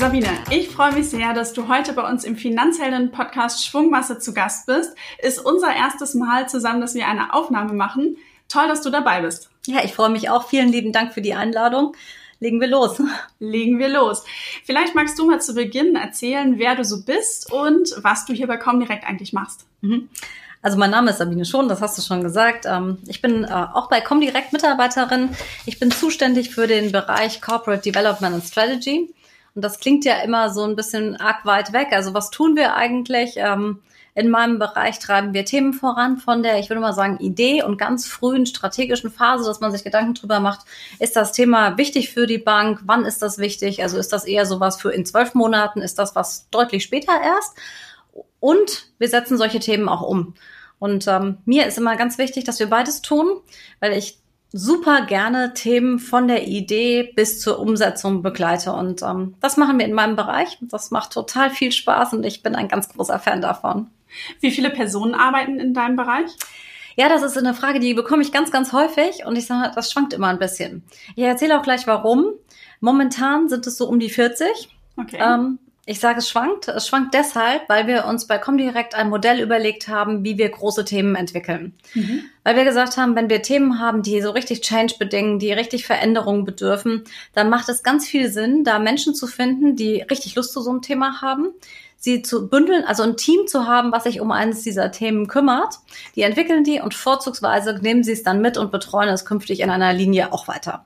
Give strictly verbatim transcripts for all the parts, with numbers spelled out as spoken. Sabine, ich freue mich sehr, dass du heute bei uns im Finanzhelden-Podcast Schwungmasse zu Gast bist. Ist unser erstes Mal zusammen, dass wir eine Aufnahme machen. Toll, dass du dabei bist. Ja, ich freue mich auch. Vielen lieben Dank für die Einladung. Legen wir los. Legen wir los. Vielleicht magst du mal zu Beginn erzählen, wer du so bist und was du hier bei Comdirect eigentlich machst. Mhm. Also mein Name ist Sabine Schon, das hast du schon gesagt. Ich bin auch bei Comdirect Mitarbeiterin. Ich bin zuständig für den Bereich Corporate Development and Strategy. Und das klingt ja immer so ein bisschen arg weit weg. Also was tun wir eigentlich? In meinem Bereich treiben wir Themen voran von der, ich würde mal sagen, Idee und ganz frühen strategischen Phase, dass man sich Gedanken drüber macht, ist das Thema wichtig für die Bank? Wann ist das wichtig? Also ist das eher sowas für in zwölf Monaten? Ist das was deutlich später erst? Und wir setzen solche Themen auch um. Und ähm, mir ist immer ganz wichtig, dass wir beides tun, weil ich super gerne Themen von der Idee bis zur Umsetzung begleite. Und ähm, das machen wir in meinem Bereich. Das macht total viel Spaß und ich bin ein ganz großer Fan davon. Wie viele Personen arbeiten in deinem Bereich? Ja, das ist eine Frage, die bekomme ich ganz, ganz häufig. Und ich sage, das schwankt immer ein bisschen. Ich erzähle auch gleich, warum. Momentan sind es so um die vierzig. Okay. Ähm, Ich sage, es schwankt. Es schwankt deshalb, weil wir uns bei Comdirect ein Modell überlegt haben, wie wir große Themen entwickeln. Mhm. Weil wir gesagt haben, wenn wir Themen haben, die so richtig Change bedingen, die richtig Veränderungen bedürfen, dann macht es ganz viel Sinn, da Menschen zu finden, die richtig Lust zu so einem Thema haben, sie zu bündeln, also ein Team zu haben, was sich um eines dieser Themen kümmert. Die entwickeln die und vorzugsweise nehmen sie es dann mit und betreuen es künftig in einer Linie auch weiter.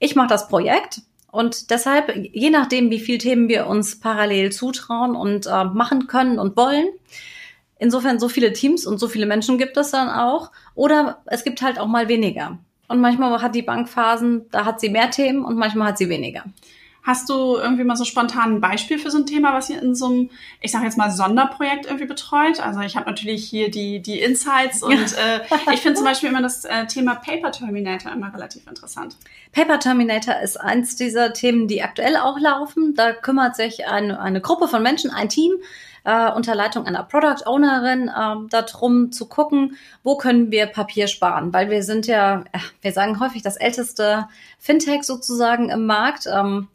Ich mache das Projekt. Und deshalb, je nachdem, wie viele Themen wir uns parallel zutrauen und äh, machen können und wollen, insofern so viele Teams und so viele Menschen gibt es dann auch. Oder es gibt halt auch mal weniger. Und manchmal hat die Bank Phasen, da hat sie mehr Themen und manchmal hat sie weniger. Hast du irgendwie mal so spontan ein Beispiel für so ein Thema, was ihr in so einem, ich sage jetzt mal, Sonderprojekt irgendwie betreut? Also ich habe natürlich hier die, die Insights und äh, ich finde zum Beispiel immer das äh, Thema Paper Terminator immer relativ interessant. Paper Terminator ist eins dieser Themen, die aktuell auch laufen. Da kümmert sich eine, eine Gruppe von Menschen, ein Team, äh, unter Leitung einer Product Ownerin äh, darum zu gucken, wo können wir Papier sparen? Weil wir sind ja, wir sagen häufig, das älteste Fintech sozusagen im Markt. Ähm,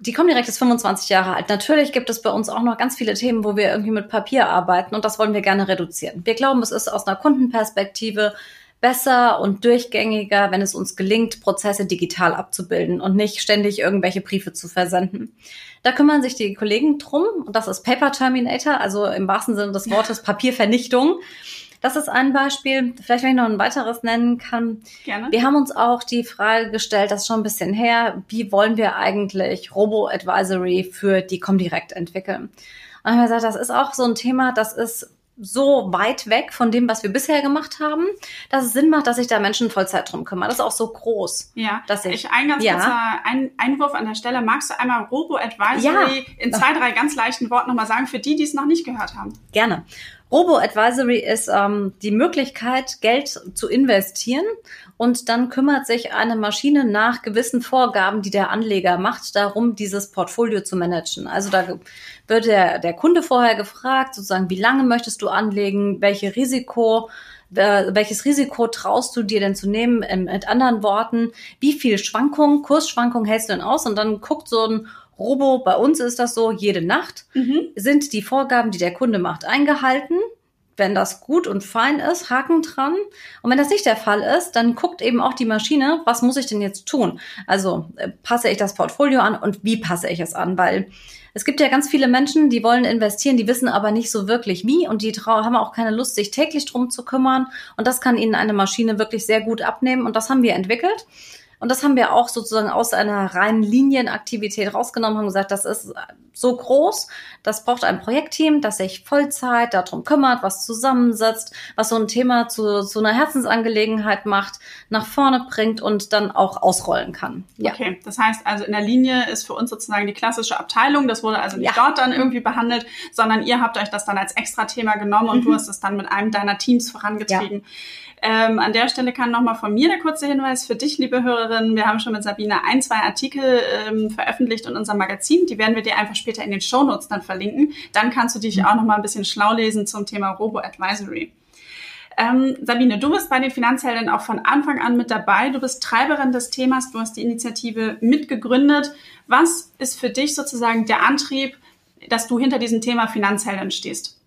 Die Comdirect ist fünfundzwanzig Jahre alt. Natürlich gibt es bei uns auch noch ganz viele Themen, wo wir irgendwie mit Papier arbeiten und das wollen wir gerne reduzieren. Wir glauben, es ist aus einer Kundenperspektive besser und durchgängiger, wenn es uns gelingt, Prozesse digital abzubilden und nicht ständig irgendwelche Briefe zu versenden. Da kümmern sich die Kollegen drum und das ist Paper Terminator, also im wahrsten Sinne des Wortes Papiervernichtung. Das ist ein Beispiel. Vielleicht, wenn ich noch ein weiteres nennen kann. Gerne. Wir haben uns auch die Frage gestellt, das ist schon ein bisschen her, wie wollen wir eigentlich Robo-Advisory für die Comdirect entwickeln? Und haben wir gesagt, das ist auch so ein Thema, das ist so weit weg von dem, was wir bisher gemacht haben, dass es Sinn macht, dass sich da Menschen Vollzeit drum kümmern. Das ist auch so groß. Ja, dass ich, ich ein ganz ja. kurzer ein- Einwurf an der Stelle. Magst du einmal Robo-Advisory ja. in zwei, drei ganz leichten Worten nochmal sagen, für die, die es noch nicht gehört haben? Gerne. Robo-Advisory ist ähm, die Möglichkeit, Geld zu investieren und dann kümmert sich eine Maschine nach gewissen Vorgaben, die der Anleger macht, darum, dieses Portfolio zu managen. Also da wird der, der Kunde vorher gefragt, sozusagen, wie lange möchtest du anlegen, welche Risiko, äh, welches Risiko traust du dir denn zu nehmen? In, mit anderen Worten, wie viel Schwankung, Kursschwankung hältst du denn aus? Und dann guckt so ein Robo, bei uns ist das so, jede Nacht mhm. sind die Vorgaben, die der Kunde macht, eingehalten. Wenn das gut und fein ist, Haken dran. Und wenn das nicht der Fall ist, dann guckt eben auch die Maschine, was muss ich denn jetzt tun? Also passe ich das Portfolio an und wie passe ich es an? Weil es gibt ja ganz viele Menschen, die wollen investieren, die wissen aber nicht so wirklich wie und die trau- haben auch keine Lust, sich täglich drum zu kümmern. Und das kann ihnen eine Maschine wirklich sehr gut abnehmen und das haben wir entwickelt. Und das haben wir auch sozusagen aus einer reinen Linienaktivität rausgenommen, haben gesagt, das ist so groß, das braucht ein Projektteam, das sich Vollzeit darum kümmert, was zusammensetzt, was so ein Thema zu, zu einer Herzensangelegenheit macht, nach vorne bringt und dann auch ausrollen kann. Ja. Okay, das heißt also in der Linie ist für uns sozusagen die klassische Abteilung, das wurde also nicht ja. dort dann irgendwie behandelt, sondern ihr habt euch das dann als extra Thema genommen und mhm. du hast es dann mit einem deiner Teams vorangetrieben. Ja. Ähm, an der Stelle kann nochmal von mir der kurze Hinweis für dich, liebe Hörerin. Wir haben schon mit Sabine ein, zwei Artikel ähm, veröffentlicht in unserem Magazin. Die werden wir dir einfach später in den Shownotes dann verlinken. Dann kannst du dich auch nochmal ein bisschen schlau lesen zum Thema Robo-Advisory. Ähm, Sabine, du bist bei den Finanzhelden auch von Anfang an mit dabei. Du bist Treiberin des Themas, du hast die Initiative mitgegründet. Was ist für dich sozusagen der Antrieb, dass du hinter diesem Thema Finanzhelden stehst?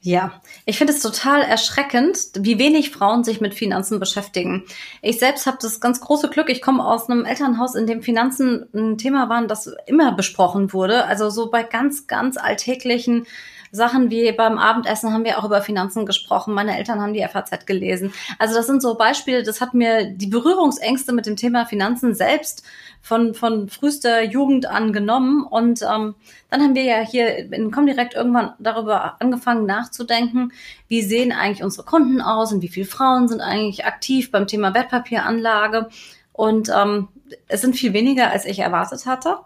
Ja, ich finde es total erschreckend, wie wenig Frauen sich mit Finanzen beschäftigen. Ich selbst habe das ganz große Glück, ich komme aus einem Elternhaus, in dem Finanzen ein Thema waren, das immer besprochen wurde. Also so bei ganz, ganz alltäglichen Sachen wie beim Abendessen haben wir auch über Finanzen gesprochen. Meine Eltern haben die F A Z gelesen. Also das sind so Beispiele, das hat mir die Berührungsängste mit dem Thema Finanzen selbst von von frühester Jugend an genommen. Und ähm, dann haben wir ja hier in Comdirect irgendwann darüber angefangen nachzudenken, wie sehen eigentlich unsere Kunden aus und wie viele Frauen sind eigentlich aktiv beim Thema Wertpapieranlage. Und ähm, es sind viel weniger, als ich erwartet hatte.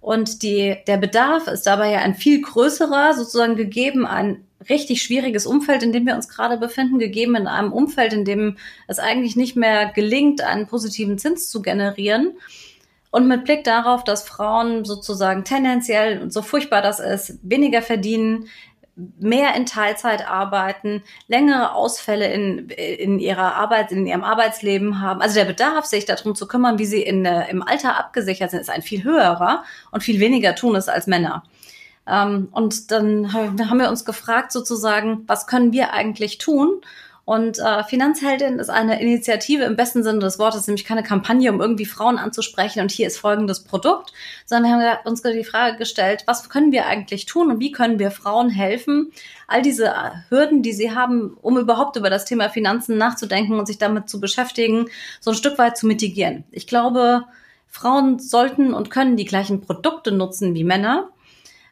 Und die, der Bedarf ist dabei ja ein viel größerer, sozusagen gegeben, ein richtig schwieriges Umfeld, in dem wir uns gerade befinden, gegeben in einem Umfeld, in dem es eigentlich nicht mehr gelingt, einen positiven Zins zu generieren. Und mit Blick darauf, dass Frauen sozusagen tendenziell, und so furchtbar das ist, weniger verdienen, mehr in Teilzeit arbeiten, längere Ausfälle in, in ihrer Arbeit, in ihrem Arbeitsleben haben. Also der Bedarf, sich darum zu kümmern, wie sie in, im Alter abgesichert sind, ist ein viel höherer und viel weniger tun es als Männer. Ähm, und dann haben wir uns gefragt sozusagen, was können wir eigentlich tun? Und äh, Finanzheldin ist eine Initiative im besten Sinne des Wortes, nämlich keine Kampagne, um irgendwie Frauen anzusprechen und hier ist folgendes Produkt, sondern wir haben uns die Frage gestellt, was können wir eigentlich tun und wie können wir Frauen helfen, all diese Hürden, die sie haben, um überhaupt über das Thema Finanzen nachzudenken und sich damit zu beschäftigen, so ein Stück weit zu mitigieren. Ich glaube, Frauen sollten und können die gleichen Produkte nutzen wie Männer.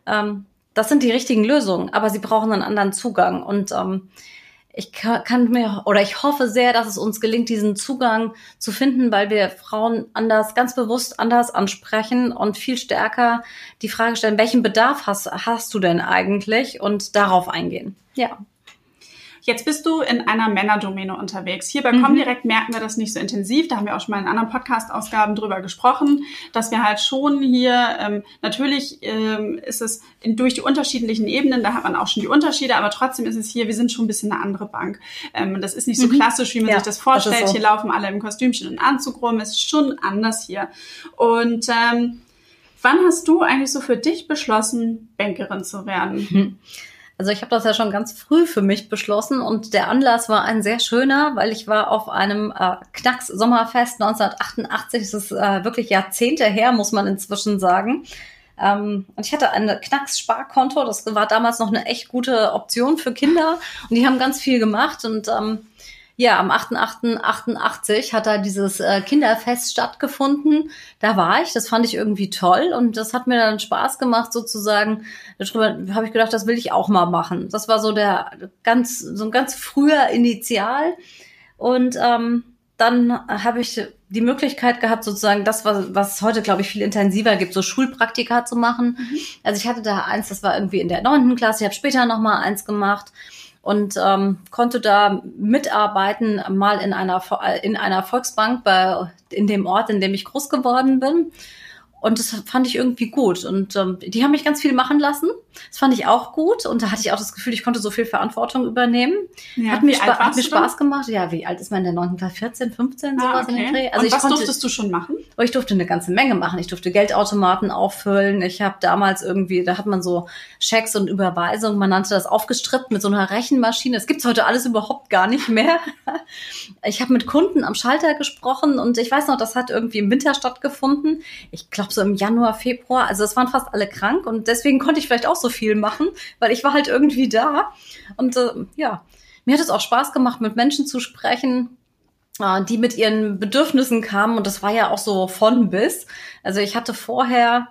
Ähm, das sind die richtigen Lösungen, aber sie brauchen einen anderen Zugang und ähm, Ich kann mir oder ich hoffe sehr, dass es uns gelingt, diesen Zugang zu finden, weil wir Frauen anders, ganz bewusst anders ansprechen und viel stärker die Frage stellen, welchen Bedarf hast, hast du denn eigentlich und darauf eingehen. Ja. Jetzt bist du in einer Männerdomäne unterwegs. Hier bei Comdirect mhm. merken wir das nicht so intensiv. Da haben wir auch schon mal in anderen Podcast-Ausgaben drüber gesprochen, dass wir halt schon hier, ähm, natürlich ähm, ist es in, durch die unterschiedlichen Ebenen, da hat man auch schon die Unterschiede, aber trotzdem ist es hier, wir sind schon ein bisschen eine andere Bank. Ähm, das ist nicht so mhm. klassisch, wie man ja, sich das vorstellt. Das ist so. Hier laufen alle im Kostümchen und Anzug rum. Es ist schon anders hier. Und ähm, wann hast du eigentlich so für dich beschlossen, Bankerin zu werden? Mhm. Also ich habe das ja schon ganz früh für mich beschlossen und der Anlass war ein sehr schöner, weil ich war auf einem äh, Knacks-Sommerfest neunzehnhundertachtundachtzig, das ist äh, wirklich Jahrzehnte her, muss man inzwischen sagen. Ähm, und ich hatte ein Knacks-Sparkonto, das war damals noch eine echt gute Option für Kinder und die haben ganz viel gemacht und ähm, ja, am achter achter achtundachtzig hat da dieses äh, Kinderfest stattgefunden. Da war ich, das fand ich irgendwie toll und das hat mir dann Spaß gemacht sozusagen. Darüber habe ich gedacht, das will ich auch mal machen. Das war so der ganz, so ein ganz früher Initial und ähm, dann habe ich die Möglichkeit gehabt, sozusagen das, was, was heute, glaube ich, viel intensiver gibt, so Schulpraktika zu machen. Mhm. Also ich hatte da eins, das war irgendwie in der neunten Klasse, ich habe später nochmal eins gemacht. Und ähm, konnte da mitarbeiten, mal in einer in einer Volksbank bei in dem Ort, in dem ich groß geworden bin. Und das fand ich irgendwie gut. Und ähm, die haben mich ganz viel machen lassen. Das fand ich auch gut. Und da hatte ich auch das Gefühl, ich konnte so viel Verantwortung übernehmen. Ja, hat mir, spa- hat mir Spaß gemacht. Ja, wie alt ist man in der neunten Klasse? vierzehn, fünfzehn, ah, sowas okay. in den Dreh. Also und ich was konnte, durftest du schon machen? Oh, ich durfte eine ganze Menge machen. Ich durfte Geldautomaten auffüllen. Ich habe damals irgendwie, da hat man so Schecks und Überweisungen. Man nannte das aufgestrippt mit so einer Rechenmaschine. Das gibt's heute alles überhaupt gar nicht mehr. Ich habe mit Kunden am Schalter gesprochen. Und ich weiß noch, das hat irgendwie im Winter stattgefunden. Ich glaube, so im Januar, Februar, also es waren fast alle krank und deswegen konnte ich vielleicht auch so viel machen, weil ich war halt irgendwie da und äh, ja, mir hat es auch Spaß gemacht, mit Menschen zu sprechen, äh, die mit ihren Bedürfnissen kamen und das war ja auch so von bis, also ich hatte vorher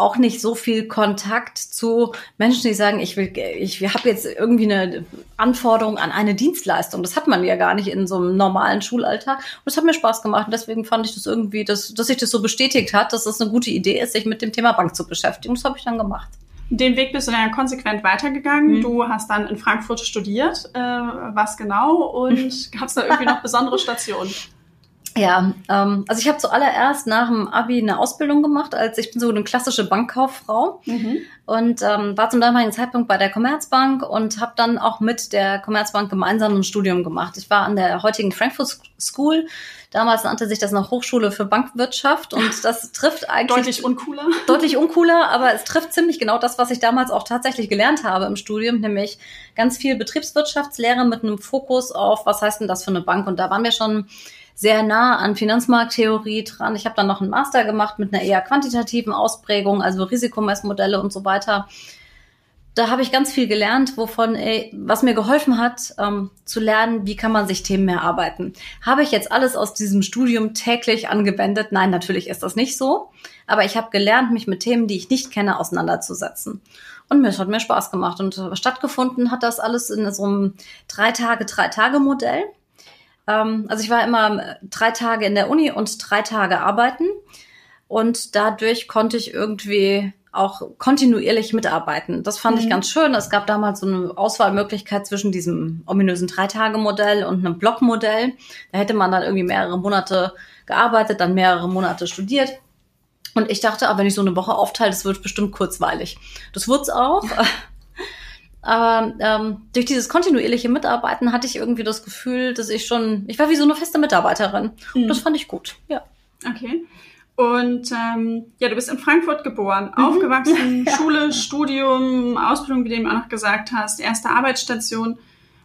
auch nicht so viel Kontakt zu Menschen, die sagen, ich will, ich habe jetzt irgendwie eine Anforderung an eine Dienstleistung. Das hat man ja gar nicht in so einem normalen Schulalltag. Und das hat mir Spaß gemacht. Und deswegen fand ich das irgendwie, dass, dass sich das so bestätigt hat, dass das eine gute Idee ist, sich mit dem Thema Bank zu beschäftigen. Das habe ich dann gemacht. Den Weg bist du dann ja konsequent weitergegangen. Mhm. Du hast dann in Frankfurt studiert. Äh, was genau? Und gab es da irgendwie noch besondere Stationen? Ja, ähm, also ich habe zuallererst nach dem Abi eine Ausbildung gemacht, als ich bin so eine klassische Bankkauffrau mhm. und ähm, war zum damaligen Zeitpunkt bei der Commerzbank und habe dann auch mit der Commerzbank gemeinsam ein Studium gemacht. Ich war an der heutigen Frankfurt School, damals nannte sich das noch Hochschule für Bankwirtschaft und das trifft eigentlich... Deutlich uncooler. Deutlich uncooler, aber es trifft ziemlich genau das, was ich damals auch tatsächlich gelernt habe im Studium, nämlich ganz viel Betriebswirtschaftslehre mit einem Fokus auf, was heißt denn das für eine Bank? Und da waren wir schon... sehr nah an Finanzmarkttheorie dran. Ich habe dann noch einen Master gemacht mit einer eher quantitativen Ausprägung, also Risikomessmodelle und so weiter. Da habe ich ganz viel gelernt, wovon ey, was mir geholfen hat, ähm, zu lernen, wie kann man sich Themen erarbeiten. Habe ich jetzt alles aus diesem Studium täglich angewendet? Nein, natürlich ist das nicht so. Aber ich habe gelernt, mich mit Themen, die ich nicht kenne, auseinanderzusetzen. Und mir hat mir Spaß gemacht. Und stattgefunden hat das alles in so einem Drei-Tage-Drei-Tage-Modell. Also ich war immer drei Tage in der Uni und drei Tage arbeiten und dadurch konnte ich irgendwie auch kontinuierlich mitarbeiten. Das fand mhm. ich ganz schön. Es gab damals so eine Auswahlmöglichkeit zwischen diesem ominösen Drei-Tage-Modell und einem Block-Modell. Da hätte man dann irgendwie mehrere Monate gearbeitet, dann mehrere Monate studiert. Und ich dachte, wenn ich so eine Woche aufteile, das wird bestimmt kurzweilig. Das wird's auch. Aber ähm, durch dieses kontinuierliche Mitarbeiten hatte ich irgendwie das Gefühl, dass ich schon, ich war wie so eine feste Mitarbeiterin. Mhm. Und das fand ich gut, ja. Okay. Und ähm, ja, du bist in Frankfurt geboren, mhm. aufgewachsen, ja. Schule, Studium, Ausbildung, wie du eben auch noch gesagt hast, erste Arbeitsstation.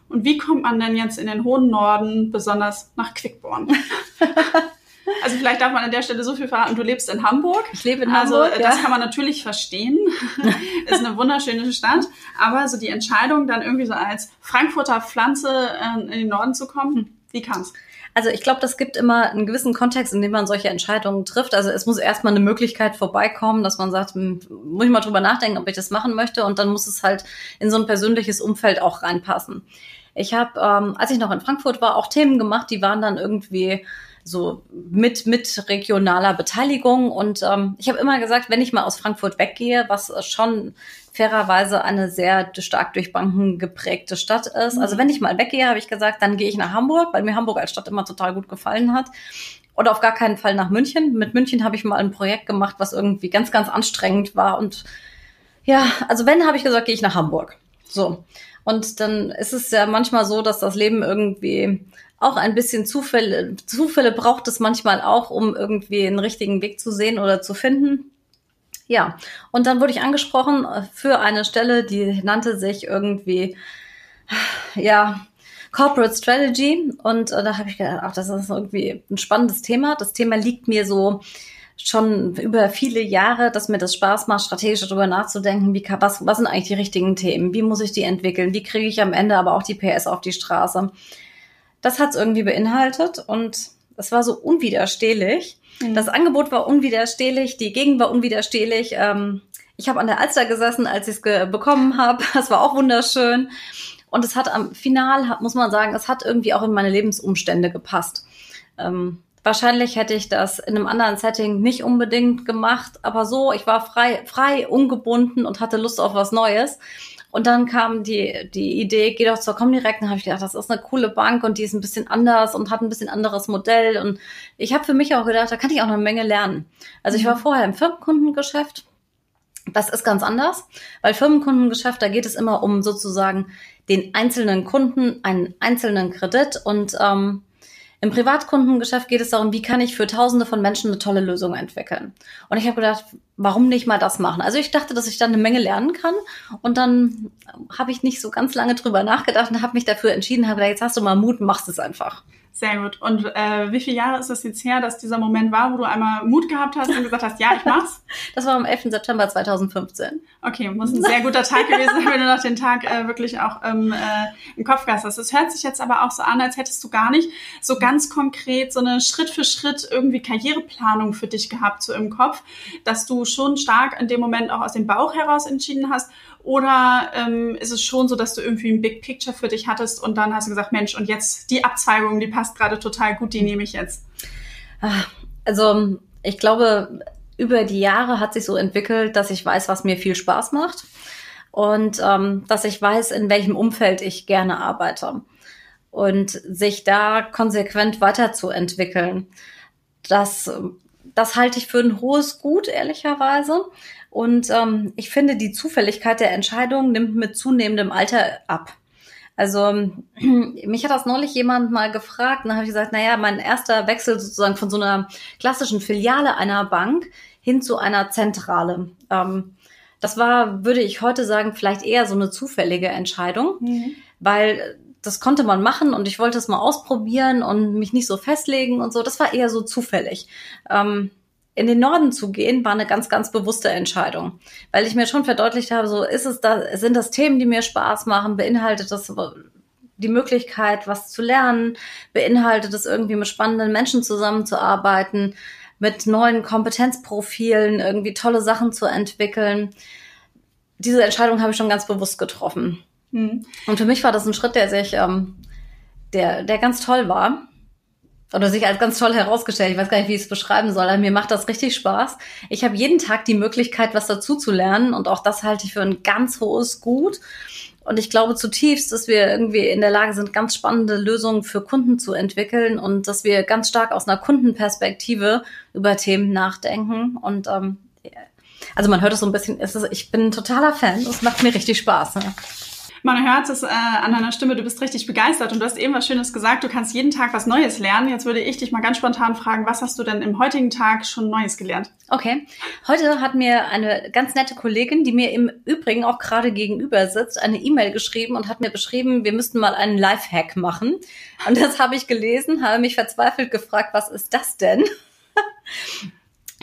Und wie kommt man denn jetzt in den hohen Norden, besonders nach Quickborn? Also vielleicht darf man an der Stelle so viel verraten, du lebst in Hamburg. Ich lebe in Hamburg, also das ja. kann man natürlich verstehen, ist eine wunderschöne Stadt, aber so die Entscheidung, dann irgendwie so als Frankfurter Pflanze in den Norden zu kommen, wie kam's? Also ich glaube, das gibt immer einen gewissen Kontext, in dem man solche Entscheidungen trifft. Also es muss erstmal eine Möglichkeit vorbeikommen, dass man sagt, muss ich mal drüber nachdenken, ob ich das machen möchte, und dann muss es halt in so ein persönliches Umfeld auch reinpassen. Ich habe, ähm, als ich noch in Frankfurt war, auch Themen gemacht, die waren dann irgendwie... so mit mit regionaler Beteiligung. Und ähm, ich habe immer gesagt, wenn ich mal aus Frankfurt weggehe, was schon fairerweise eine sehr stark durch Banken geprägte Stadt ist. Mhm. Also wenn ich mal weggehe, habe ich gesagt, dann gehe ich nach Hamburg, weil mir Hamburg als Stadt immer total gut gefallen hat. Oder auf gar keinen Fall nach München. Mit München habe ich mal ein Projekt gemacht, was irgendwie ganz, ganz anstrengend war. Und ja, also wenn, habe ich gesagt, gehe ich nach Hamburg. So. Und dann ist es ja manchmal so, dass das Leben irgendwie auch ein bisschen Zufälle, Zufälle braucht es manchmal auch, um irgendwie einen richtigen Weg zu sehen oder zu finden. Ja, und dann wurde ich angesprochen für eine Stelle, die nannte sich irgendwie, ja, Corporate Strategy. Und da habe ich gedacht, ach, das ist irgendwie ein spannendes Thema. Das Thema liegt mir so schon über viele Jahre, dass mir das Spaß macht, strategisch darüber nachzudenken, wie, was, was sind eigentlich die richtigen Themen, wie muss ich die entwickeln, wie kriege ich am Ende aber auch die P S auf die Straße. Das hat es irgendwie beinhaltet und es war so unwiderstehlich. Mhm. Das Angebot war unwiderstehlich, die Gegend war unwiderstehlich. Ähm, ich habe an der Alster gesessen, als ich es ge- bekommen habe. Das war auch wunderschön. Und es hat am Final, hat, muss man sagen, es hat irgendwie auch in meine Lebensumstände gepasst. Ähm, wahrscheinlich hätte ich das in einem anderen Setting nicht unbedingt gemacht. Aber so, ich war frei, frei, ungebunden und hatte Lust auf was Neues. Und dann kam die die Idee, geh doch zur Comdirect. Dann habe ich gedacht, das ist eine coole Bank und die ist ein bisschen anders und hat ein bisschen anderes Modell. Und ich habe für mich auch gedacht, da kann ich auch noch eine Menge lernen. Also ich war vorher im Firmenkundengeschäft. Das ist ganz anders, weil Firmenkundengeschäft, da geht es immer um sozusagen den einzelnen Kunden, einen einzelnen Kredit. Und ähm, im Privatkundengeschäft geht es darum, wie kann ich für Tausende von Menschen eine tolle Lösung entwickeln. Und ich habe gedacht, warum nicht mal das machen? Also ich dachte, dass ich dann eine Menge lernen kann. Und dann habe ich nicht so ganz lange drüber nachgedacht und habe mich dafür entschieden, habe gedacht, jetzt hast du mal Mut, machst es einfach. Sehr gut. Und äh, wie viele Jahre ist das jetzt her, dass dieser Moment war, wo du einmal Mut gehabt hast und gesagt hast, ja, ich mach's? Das war am elften September zweitausendfünfzehn. Okay, muss ein sehr guter Tag gewesen sein, wenn du nach dem Tag äh, wirklich auch ähm, äh, im Kopf gehabt hast. Das hört sich jetzt aber auch so an, als hättest du gar nicht so ganz konkret so eine Schritt für Schritt irgendwie Karriereplanung für dich gehabt, so im Kopf, dass du schon stark in dem Moment auch aus dem Bauch heraus entschieden hast. Oder ähm, ist es schon so, dass du irgendwie ein Big Picture für dich hattest und dann hast du gesagt, Mensch, und jetzt die Abzweigung, die passt gerade total gut, die nehme ich jetzt? Also ich glaube, über die Jahre hat sich so entwickelt, dass ich weiß, was mir viel Spaß macht und ähm, dass ich weiß, in welchem Umfeld ich gerne arbeite. und sich da konsequent weiterzuentwickeln. Das, das halte ich für ein hohes Gut, ehrlicherweise. Und ähm, ich finde, die Zufälligkeit der Entscheidungen nimmt mit zunehmendem Alter ab. Also mich hat das neulich jemand mal gefragt, und dann habe ich gesagt, naja, mein erster Wechsel sozusagen von so einer klassischen Filiale einer Bank hin zu einer Zentrale. Ähm, das war, würde ich heute sagen, vielleicht eher so eine zufällige Entscheidung, mhm. weil das konnte man machen und ich wollte es mal ausprobieren und mich nicht so festlegen und so. Das war eher so zufällig. Ähm, in den Norden zu gehen, war eine ganz, ganz bewusste Entscheidung, weil ich mir schon verdeutlicht habe, so ist es da, sind das Themen, die mir Spaß machen, beinhaltet das die Möglichkeit, was zu lernen, beinhaltet es irgendwie mit spannenden Menschen zusammenzuarbeiten, mit neuen Kompetenzprofilen irgendwie tolle Sachen zu entwickeln. Diese Entscheidung habe ich schon ganz bewusst getroffen. Mhm. Und für mich war das ein Schritt, der sich, ähm, der, der ganz toll war. Oder sich als ganz toll herausgestellt. Ich weiß gar nicht, wie ich es beschreiben soll. Aber mir macht das richtig Spaß. Ich habe jeden Tag die Möglichkeit, was dazu zu lernen. Und auch das halte ich für ein ganz hohes Gut. Und ich glaube zutiefst, dass wir irgendwie in der Lage sind, ganz spannende Lösungen für Kunden zu entwickeln. Und dass wir ganz stark aus einer Kundenperspektive über Themen nachdenken. Und ähm, also man hört es so ein bisschen. Es ist, ich bin ein totaler Fan. Das macht mir richtig Spaß. Ne? Man hört es äh, an deiner Stimme, du bist richtig begeistert und du hast eben was Schönes gesagt, du kannst jeden Tag was Neues lernen. Jetzt würde ich dich mal ganz spontan fragen, was hast du denn im heutigen Tag schon Neues gelernt? Okay, heute hat mir eine ganz nette Kollegin, die mir im Übrigen auch gerade gegenüber sitzt, eine E-Mail geschrieben und hat mir beschrieben, wir müssten mal einen Lifehack machen. Und das habe ich gelesen, habe mich verzweifelt gefragt, was ist das denn?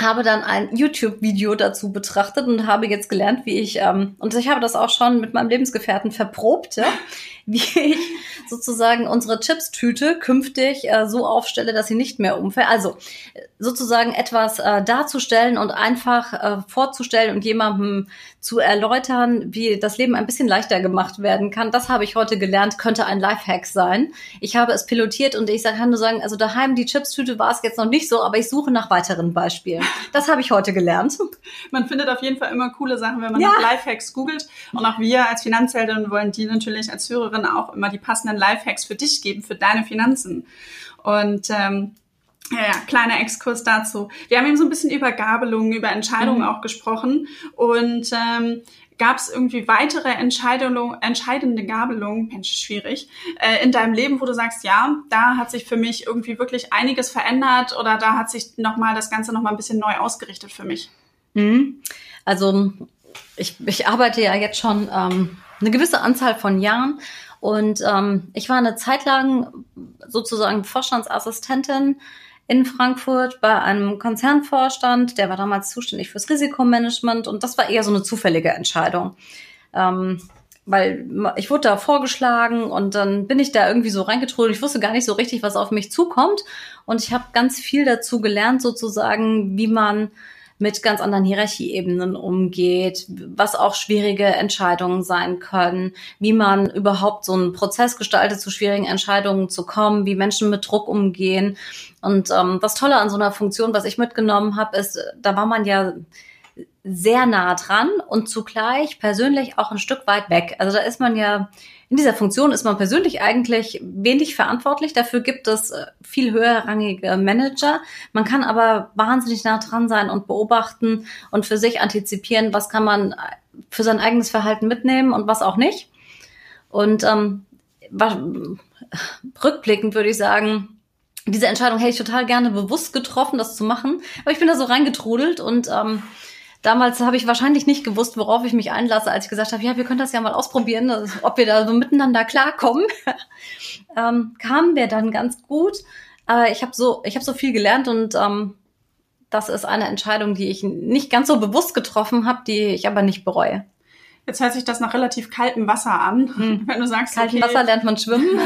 Habe dann ein YouTube-Video dazu betrachtet und habe jetzt gelernt, wie ich, ähm, und ich habe das auch schon mit meinem Lebensgefährten verprobt, ja, wie ich sozusagen unsere Chips-Tüte künftig äh, so aufstelle, dass sie nicht mehr umfällt. Also sozusagen etwas äh, darzustellen und einfach äh, vorzustellen und jemandem zu erläutern, wie das Leben ein bisschen leichter gemacht werden kann. Das habe ich heute gelernt, könnte ein Lifehack sein. Ich habe es pilotiert und ich kann nur sagen, also daheim die Chips-Tüte war es jetzt noch nicht so, aber ich suche nach weiteren Beispielen. Das habe ich heute gelernt. Man findet auf jeden Fall immer coole Sachen, wenn man ja. nach Lifehacks googelt. Und auch wir als Finanzhelden wollen dir natürlich als Hörerin auch immer die passenden Lifehacks für dich geben, für deine Finanzen. Und ähm, ja, kleiner Exkurs dazu. Wir haben eben so ein bisschen über Gabelungen, über Entscheidungen mhm. auch gesprochen. Und ähm, gab es irgendwie weitere Entscheidungen, entscheidende Gabelungen, Mensch, schwierig, äh, in deinem Leben, wo du sagst, ja, da hat sich für mich irgendwie wirklich einiges verändert oder da hat sich nochmal das Ganze nochmal ein bisschen neu ausgerichtet für mich? Mhm. Also ich, ich arbeite ja jetzt schon ähm, eine gewisse Anzahl von Jahren und ähm, ich war eine Zeit lang sozusagen Vorstandsassistentin in Frankfurt bei einem Konzernvorstand, der war damals zuständig fürs Risikomanagement und das war eher so eine zufällige Entscheidung, ähm, weil ich wurde da vorgeschlagen und dann bin ich da irgendwie so reingetrudelt. Ich wusste gar nicht so richtig, was auf mich zukommt und ich habe ganz viel dazu gelernt sozusagen, wie man mit ganz anderen Hierarchieebenen umgeht, was auch schwierige Entscheidungen sein können, wie man überhaupt so einen Prozess gestaltet, zu schwierigen Entscheidungen zu kommen, wie Menschen mit Druck umgehen. Und ähm, das Tolle an so einer Funktion, was ich mitgenommen habe, ist, da war man ja sehr nah dran und zugleich persönlich auch ein Stück weit weg. Also da ist man ja, in dieser Funktion ist man persönlich eigentlich wenig verantwortlich. Dafür gibt es viel höherrangige Manager. Man kann aber wahnsinnig nah dran sein und beobachten und für sich antizipieren, was kann man für sein eigenes Verhalten mitnehmen und was auch nicht. Und ähm, rückblickend würde ich sagen, diese Entscheidung hätte ich total gerne bewusst getroffen, das zu machen. Aber ich bin da so reingetrudelt und ähm, damals habe ich wahrscheinlich nicht gewusst, worauf ich mich einlasse, als ich gesagt habe, ja, wir können das ja mal ausprobieren, ob wir da so miteinander klarkommen. ähm, kamen wir dann ganz gut. Äh, ich habe so, ich habe so viel gelernt und ähm, das ist eine Entscheidung, die ich nicht ganz so bewusst getroffen habe, die ich aber nicht bereue. Jetzt hört sich das nach relativ kaltem Wasser an, hm. wenn du sagst, kaltem okay, Wasser lernt man schwimmen.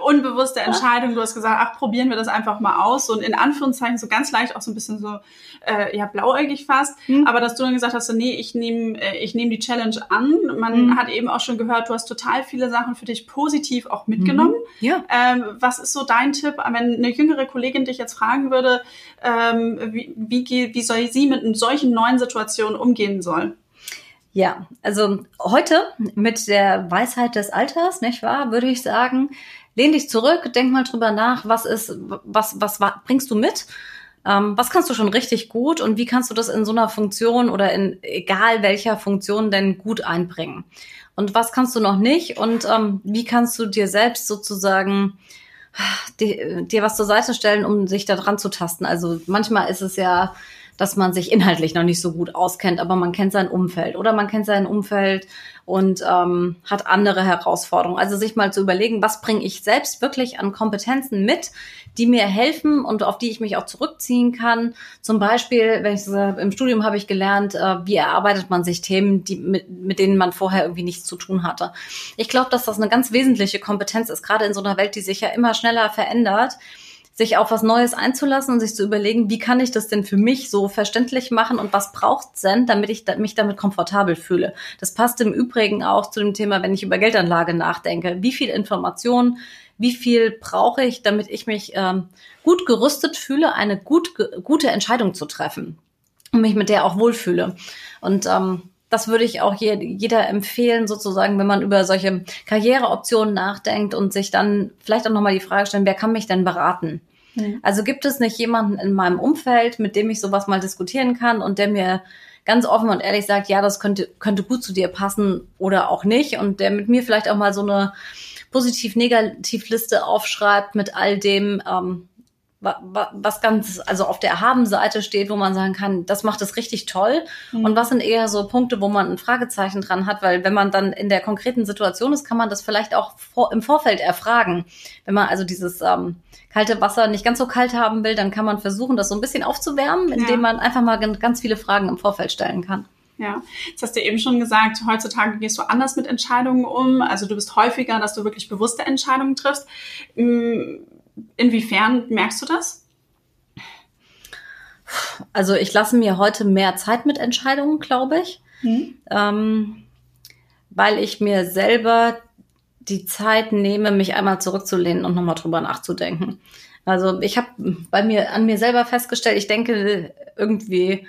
Unbewusste Entscheidung, du hast gesagt, ach, probieren wir das einfach mal aus und in Anführungszeichen so ganz leicht auch so ein bisschen so, äh, ja, blauäugig fast, hm. aber dass du dann gesagt hast, so, nee, ich nehme ich nehm die Challenge an. Man hm. hat eben auch schon gehört, du hast total viele Sachen für dich positiv auch mitgenommen. Hm. Ja. Ähm, was ist so dein Tipp, wenn eine jüngere Kollegin dich jetzt fragen würde, ähm, wie, wie, wie soll sie mit solchen neuen Situationen umgehen soll? Ja, also heute mit der Weisheit des Alters, nicht wahr, würde ich sagen, lehn dich zurück, denk mal drüber nach, was ist, was, was, was bringst du mit? Ähm, was kannst du schon richtig gut und wie kannst du das in so einer Funktion oder in egal welcher Funktion denn gut einbringen? Und was kannst du noch nicht und ähm, wie kannst du dir selbst sozusagen die, dir was zur Seite stellen, um sich da dran zu tasten? Also manchmal ist es ja, dass man sich inhaltlich noch nicht so gut auskennt, aber man kennt sein Umfeld oder man kennt sein Umfeld und ähm, hat andere Herausforderungen. Also sich mal zu überlegen, was bringe ich selbst wirklich an Kompetenzen mit, die mir helfen und auf die ich mich auch zurückziehen kann. Zum Beispiel, wenn ich äh, im Studium habe ich gelernt, äh, wie erarbeitet man sich Themen, die mit, mit denen man vorher irgendwie nichts zu tun hatte. Ich glaube, dass das eine ganz wesentliche Kompetenz ist, gerade in so einer Welt, die sich ja immer schneller verändert, sich auf was Neues einzulassen und sich zu überlegen, wie kann ich das denn für mich so verständlich machen und was braucht's denn, damit ich mich damit komfortabel fühle. Das passt im Übrigen auch zu dem Thema, wenn ich über Geldanlage nachdenke. Wie viel Information, wie viel brauche ich, damit ich mich ähm, gut gerüstet fühle, eine gut, gute Entscheidung zu treffen und mich mit der auch wohlfühle. Und ähm, das würde ich auch je, jeder empfehlen, sozusagen, wenn man über solche Karriereoptionen nachdenkt und sich dann vielleicht auch nochmal die Frage stellen, wer kann mich denn beraten? Mhm. Also gibt es nicht jemanden in meinem Umfeld, mit dem ich sowas mal diskutieren kann und der mir ganz offen und ehrlich sagt, ja, das könnte, könnte gut zu dir passen oder auch nicht und der mit mir vielleicht auch mal so eine Positiv-Negativ-Liste aufschreibt mit all dem, ähm, was ganz, also auf der Habenseite steht, wo man sagen kann, das macht es richtig toll. Mhm. Und was sind eher so Punkte, wo man ein Fragezeichen dran hat, weil wenn man dann in der konkreten Situation ist, kann man das vielleicht auch vor, im Vorfeld erfragen. Wenn man also dieses ähm, kalte Wasser nicht ganz so kalt haben will, dann kann man versuchen, das so ein bisschen aufzuwärmen, indem ja. man einfach mal ganz viele Fragen im Vorfeld stellen kann. Ja, das hast du eben schon gesagt, heutzutage gehst du anders mit Entscheidungen um. Also du bist häufiger, dass du wirklich bewusste Entscheidungen triffst. Hm. Inwiefern merkst du das? Also ich lasse mir heute mehr Zeit mit Entscheidungen, glaube ich, mhm. ähm, weil ich mir selber die Zeit nehme, mich einmal zurückzulehnen und nochmal drüber nachzudenken. Also ich habe bei mir an mir selber festgestellt, ich denke irgendwie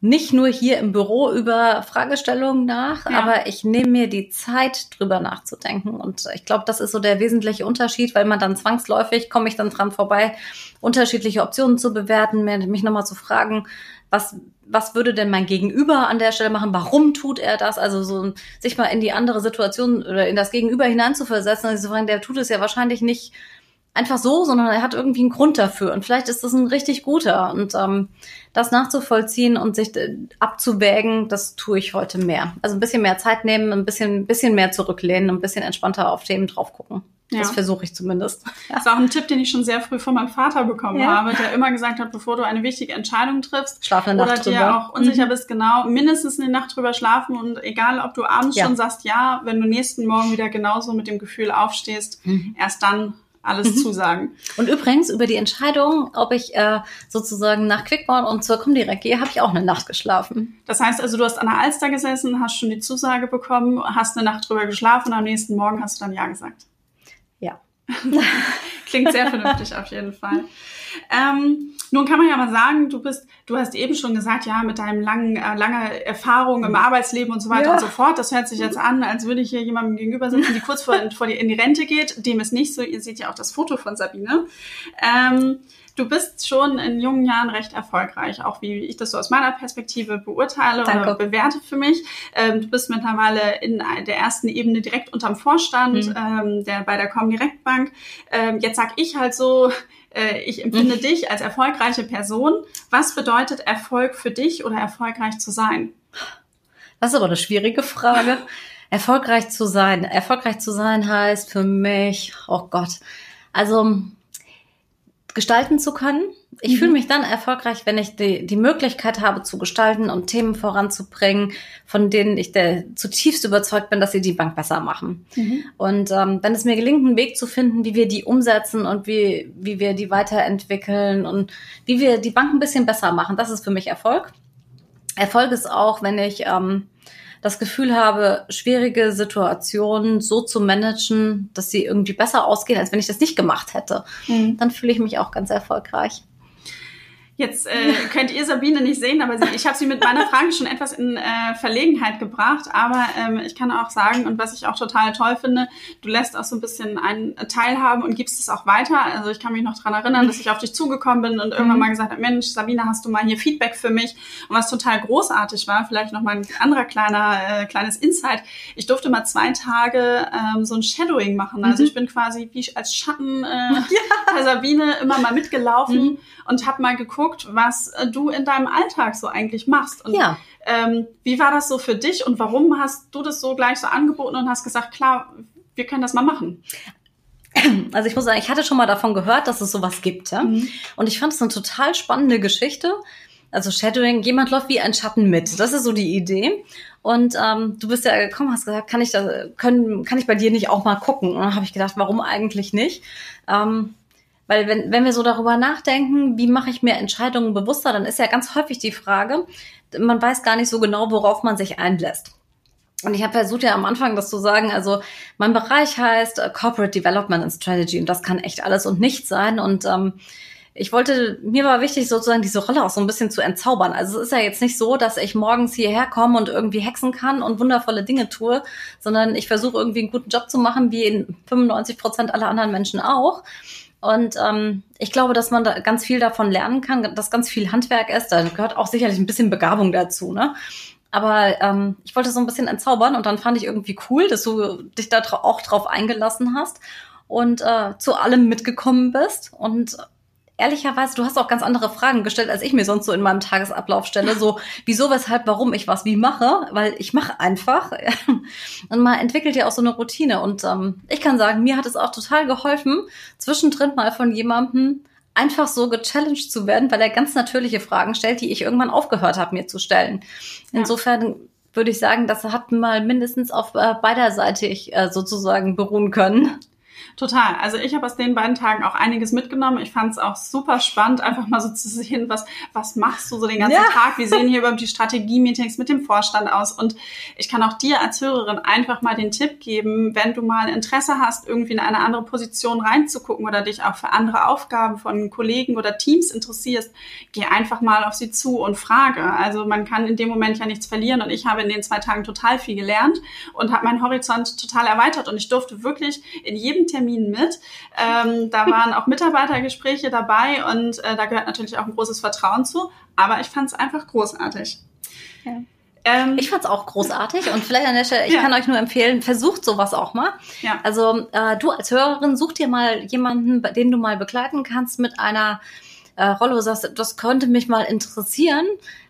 nicht nur hier im Büro über Fragestellungen nach, ja. aber ich nehme mir die Zeit, drüber nachzudenken. Und ich glaube, das ist so der wesentliche Unterschied, weil man dann zwangsläufig, komme ich dann dran vorbei, unterschiedliche Optionen zu bewerten, mich nochmal zu fragen, was, was würde denn mein Gegenüber an der Stelle machen? Warum tut er das? Also so sich mal in die andere Situation oder in das Gegenüber hineinzuversetzen und zu fragen, der tut es ja wahrscheinlich nicht einfach so, sondern er hat irgendwie einen Grund dafür. Und vielleicht ist das ein richtig guter. Und ähm, das nachzuvollziehen und sich abzuwägen, das tue ich heute mehr. Also ein bisschen mehr Zeit nehmen, ein bisschen, bisschen mehr zurücklehnen, ein bisschen entspannter auf Themen drauf gucken. Ja. Das versuche ich zumindest. Das ist auch ein Tipp, den ich schon sehr früh von meinem Vater bekommen ja. habe, der immer gesagt hat, bevor du eine wichtige Entscheidung triffst Schlaf eine Nacht oder dir drüber. Auch unsicher mhm. bist, genau, mindestens eine Nacht drüber schlafen und egal, ob du abends ja. schon sagst, ja, wenn du nächsten Morgen wieder genauso mit dem Gefühl aufstehst, mhm. erst dann alles mhm. zusagen. Und übrigens über die Entscheidung, ob ich äh, sozusagen nach Quickborn und zur Comdirect gehe, habe ich auch eine Nacht geschlafen. Das heißt also, du hast an der Alster gesessen, hast schon die Zusage bekommen, hast eine Nacht drüber geschlafen und am nächsten Morgen hast du dann Ja gesagt. Ja. Klingt sehr vernünftig auf jeden Fall. Ähm, nun kann man ja mal sagen, du bist, du hast eben schon gesagt, ja, mit deinem langen, äh, langer Erfahrung im Arbeitsleben und so weiter ja. und so fort. Das hört sich jetzt an, als würde ich hier jemandem gegenüber sitzen, die kurz vor, vor die, in die Rente geht. Dem ist nicht so. Ihr seht ja auch das Foto von Sabine. Ähm, du bist schon in jungen Jahren recht erfolgreich, auch wie ich das so aus meiner Perspektive beurteile Danke. Oder bewerte für mich. Ähm, du bist mittlerweile in der ersten Ebene direkt unterm Vorstand, mhm. ähm, der bei der Comdirect Bank. Ähm, jetzt sag ich halt so, ich empfinde dich als erfolgreiche Person. Was bedeutet Erfolg für dich oder erfolgreich zu sein? Das ist aber eine schwierige Frage. Erfolgreich zu sein. Erfolgreich zu sein heißt für mich, oh Gott, also gestalten zu können. Ich mhm. fühle mich dann erfolgreich, wenn ich die, die Möglichkeit habe zu gestalten und Themen voranzubringen, von denen ich der, zutiefst überzeugt bin, dass sie die Bank besser machen. Mhm. Und ähm, wenn es mir gelingt, einen Weg zu finden, wie wir die umsetzen und wie, wie wir die weiterentwickeln und wie wir die Bank ein bisschen besser machen, das ist für mich Erfolg. Erfolg ist auch, wenn ich ähm, das Gefühl habe, schwierige Situationen so zu managen, dass sie irgendwie besser ausgehen, als wenn ich das nicht gemacht hätte. Mhm. Dann fühle ich mich auch ganz erfolgreich. Jetzt äh, könnt ihr Sabine nicht sehen, aber sie, ich habe sie mit meiner Frage schon etwas in äh, Verlegenheit gebracht. Aber ähm, ich kann auch sagen, und was ich auch total toll finde, du lässt auch so ein bisschen einen teilhaben und gibst es auch weiter. Also ich kann mich noch dran erinnern, dass ich auf dich zugekommen bin und irgendwann mal gesagt habe, Mensch, Sabine, hast du mal hier Feedback für mich? Und was total großartig war, vielleicht noch mal ein anderer kleiner äh, kleines Insight. Ich durfte mal zwei Tage ähm, so ein Shadowing machen. Also ich bin quasi wie als Schatten äh, ja. bei Sabine immer mal mitgelaufen mhm. und habe mal geguckt, was du in deinem Alltag so eigentlich machst. Und ja. ähm, wie war das so für dich und warum hast du das so gleich so angeboten und hast gesagt, klar, wir können das mal machen? Also ich muss sagen, ich hatte schon mal davon gehört, dass es sowas gibt. Ja? Mhm. Und ich fand es eine total spannende Geschichte. Also Shadowing, jemand läuft wie ein Schatten mit. Das ist so die Idee. Und ähm, du bist ja gekommen, hast gesagt, kann ich, das, können, kann ich bei dir nicht auch mal gucken? Und dann habe ich gedacht, warum eigentlich nicht? Ähm, Weil wenn, wenn wir so darüber nachdenken, wie mache ich mir Entscheidungen bewusster, dann ist ja ganz häufig die Frage, man weiß gar nicht so genau, worauf man sich einlässt. Und ich habe versucht ja am Anfang das zu sagen, also mein Bereich heißt Corporate Development and Strategy und das kann echt alles und nichts sein. Und ähm, ich wollte, mir war wichtig sozusagen diese Rolle auch so ein bisschen zu entzaubern. Also es ist ja jetzt nicht so, dass ich morgens hierher komme und irgendwie hexen kann und wundervolle Dinge tue, sondern ich versuche irgendwie einen guten Job zu machen, wie fünfundneunzig Prozent aller anderen Menschen auch. Und ähm, ich glaube, dass man da ganz viel davon lernen kann, dass ganz viel Handwerk ist. Da gehört auch sicherlich ein bisschen Begabung dazu, ne? Aber ähm, ich wollte so ein bisschen entzaubern und dann fand ich irgendwie cool, dass du dich da tra- auch drauf eingelassen hast und äh, zu allem mitgekommen bist. Und ehrlicherweise, du hast auch ganz andere Fragen gestellt, als ich mir sonst so in meinem Tagesablauf stelle. So, wieso, weshalb, warum ich was wie mache, weil ich mache einfach. Und man entwickelt ja auch so eine Routine. Und ähm, ich kann sagen, mir hat es auch total geholfen, zwischendrin mal von jemandem einfach so gechallenged zu werden, weil er ganz natürliche Fragen stellt, die ich irgendwann aufgehört habe, mir zu stellen. Insofern würde ich sagen, das hat mal mindestens auf äh, beiderseitig äh, sozusagen beruhen können. Total. Also ich habe aus den beiden Tagen auch einiges mitgenommen. Ich fand es auch super spannend, einfach mal so zu sehen, was was machst du so den ganzen ja. Tag? Wir sehen hier überhaupt die Strategie-Meetings mit dem Vorstand aus. Und ich kann auch dir als Hörerin einfach mal den Tipp geben, wenn du mal Interesse hast, irgendwie in eine andere Position reinzugucken oder dich auch für andere Aufgaben von Kollegen oder Teams interessierst, geh einfach mal auf sie zu und frage. Also man kann in dem Moment ja nichts verlieren. Und ich habe in den zwei Tagen total viel gelernt und habe meinen Horizont total erweitert. Und ich durfte wirklich in jedem Termin mit. Ähm, da waren auch Mitarbeitergespräche dabei und äh, da gehört natürlich auch ein großes Vertrauen zu, aber ich fand es einfach großartig. Ja. Ähm, ich fand es auch großartig und vielleicht an der Stelle, ich ja. kann euch nur empfehlen, versucht sowas auch mal. Ja. Also äh, du als Hörerin, such dir mal jemanden, den du mal begleiten kannst mit einer äh, Rolle, wo du sagst, das könnte mich mal interessieren,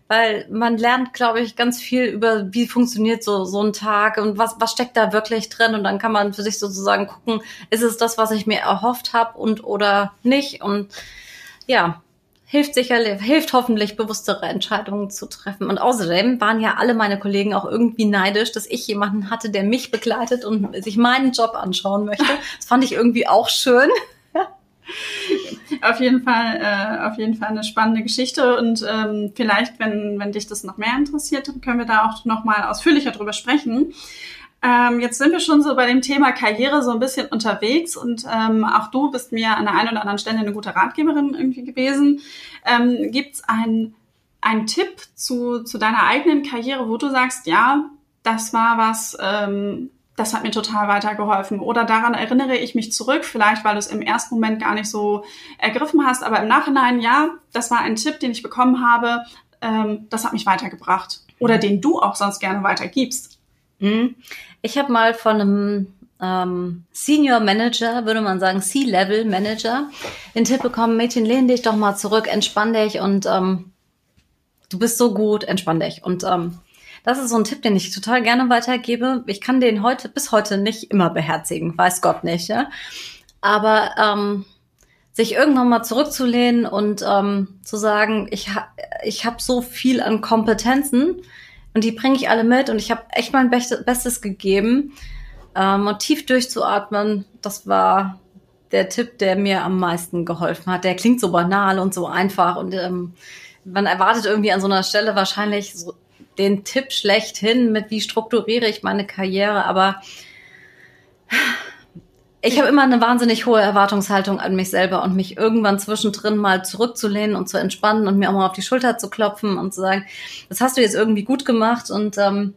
weil man lernt, glaube ich, ganz viel über, wie funktioniert so so ein Tag und was was steckt da wirklich drin. Und dann kann man für sich sozusagen gucken, ist es das, was ich mir erhofft habe und oder nicht. Und ja, hilft sicherlich, hilft hoffentlich, bewusstere Entscheidungen zu treffen. Und außerdem waren ja alle meine Kollegen auch irgendwie neidisch, dass ich jemanden hatte, der mich begleitet und sich meinen Job anschauen möchte. Das fand ich irgendwie auch schön. Auf jeden Fall, äh, auf jeden Fall eine spannende Geschichte und ähm, vielleicht, wenn, wenn dich das noch mehr interessiert, dann können wir da auch nochmal ausführlicher drüber sprechen. Ähm, jetzt sind wir schon so bei dem Thema Karriere so ein bisschen unterwegs und ähm, auch du bist mir an der einen oder anderen Stelle eine gute Ratgeberin irgendwie gewesen. Ähm, gibt's einen, einen Tipp zu, zu deiner eigenen Karriere, wo du sagst, ja, das war was, ähm, das hat mir total weitergeholfen. Oder daran erinnere ich mich zurück, vielleicht weil du es im ersten Moment gar nicht so ergriffen hast, aber im Nachhinein, ja, das war ein Tipp, den ich bekommen habe, ähm, das hat mich weitergebracht. Oder den du auch sonst gerne weitergibst. Ich habe mal von einem ähm, Senior Manager, würde man sagen C-Level Manager, den Tipp bekommen, Mädchen, lehn dich doch mal zurück, entspann dich und ähm, du bist so gut, entspann dich. Und ähm, das ist so ein Tipp, den ich total gerne weitergebe. Ich kann den heute bis heute nicht immer beherzigen, weiß Gott nicht. Ja? Aber ähm, sich irgendwann mal zurückzulehnen und ähm, zu sagen, ich, ha- ich habe so viel an Kompetenzen und die bringe ich alle mit und ich habe echt mein Be- Bestes gegeben. Ähm, und tief durchzuatmen, das war der Tipp, der mir am meisten geholfen hat. Der klingt so banal und so einfach und ähm, man erwartet irgendwie an so einer Stelle wahrscheinlich so den Tipp schlechthin mit, wie strukturiere ich meine Karriere, aber Ich habe immer eine wahnsinnig hohe Erwartungshaltung an mich selber und mich irgendwann zwischendrin mal zurückzulehnen und zu entspannen und mir auch mal auf die Schulter zu klopfen und zu sagen, das hast du jetzt irgendwie gut gemacht. Und ähm,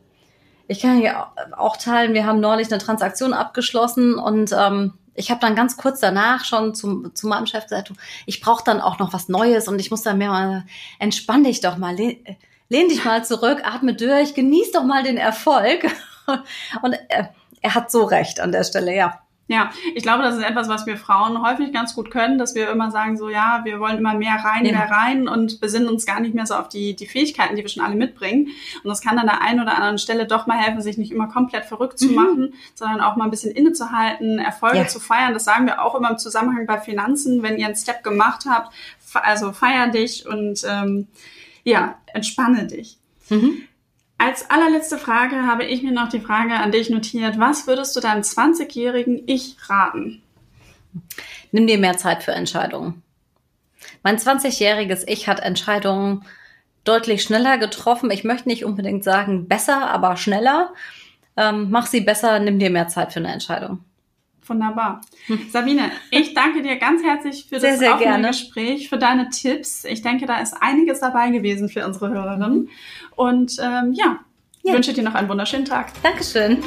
ich kann ja auch teilen, wir haben neulich eine Transaktion abgeschlossen und ähm, ich habe dann ganz kurz danach schon zu, zu meinem Chef gesagt, ich brauche dann auch noch was Neues und ich muss dann mehr mal, entspann dich doch mal, lehn, lehn dich mal zurück, atme durch, genieß doch mal den Erfolg. Und er, er hat so recht an der Stelle, ja. Ja, ich glaube, das ist etwas, was wir Frauen häufig ganz gut können, dass wir immer sagen so, ja, wir wollen immer mehr rein, ja. mehr rein und besinnen uns gar nicht mehr so auf die die Fähigkeiten, die wir schon alle mitbringen. Und das kann an der einen oder anderen Stelle doch mal helfen, sich nicht immer komplett verrückt zu mhm. machen, sondern auch mal ein bisschen innezuhalten, Erfolge ja. zu feiern. Das sagen wir auch immer im Zusammenhang bei Finanzen, wenn ihr einen Step gemacht habt, also feier dich und ähm, ja, entspanne dich. Mhm. Als allerletzte Frage habe ich mir noch die Frage an dich notiert. Was würdest du deinem zwanzigjährigen Ich raten? Nimm dir mehr Zeit für Entscheidungen. Mein zwanzigjähriges Ich hat Entscheidungen deutlich schneller getroffen. Ich möchte nicht unbedingt sagen besser, aber schneller. Ähm, mach sie besser, nimm dir mehr Zeit für eine Entscheidung. Wunderbar. Sabine, ich danke dir ganz herzlich für sehr, das sehr offene gerne. Gespräch, für deine Tipps. Ich denke, da ist einiges dabei gewesen für unsere Hörerinnen. Und ähm, ja, ja, wünsche dir noch einen wunderschönen Tag. Dankeschön.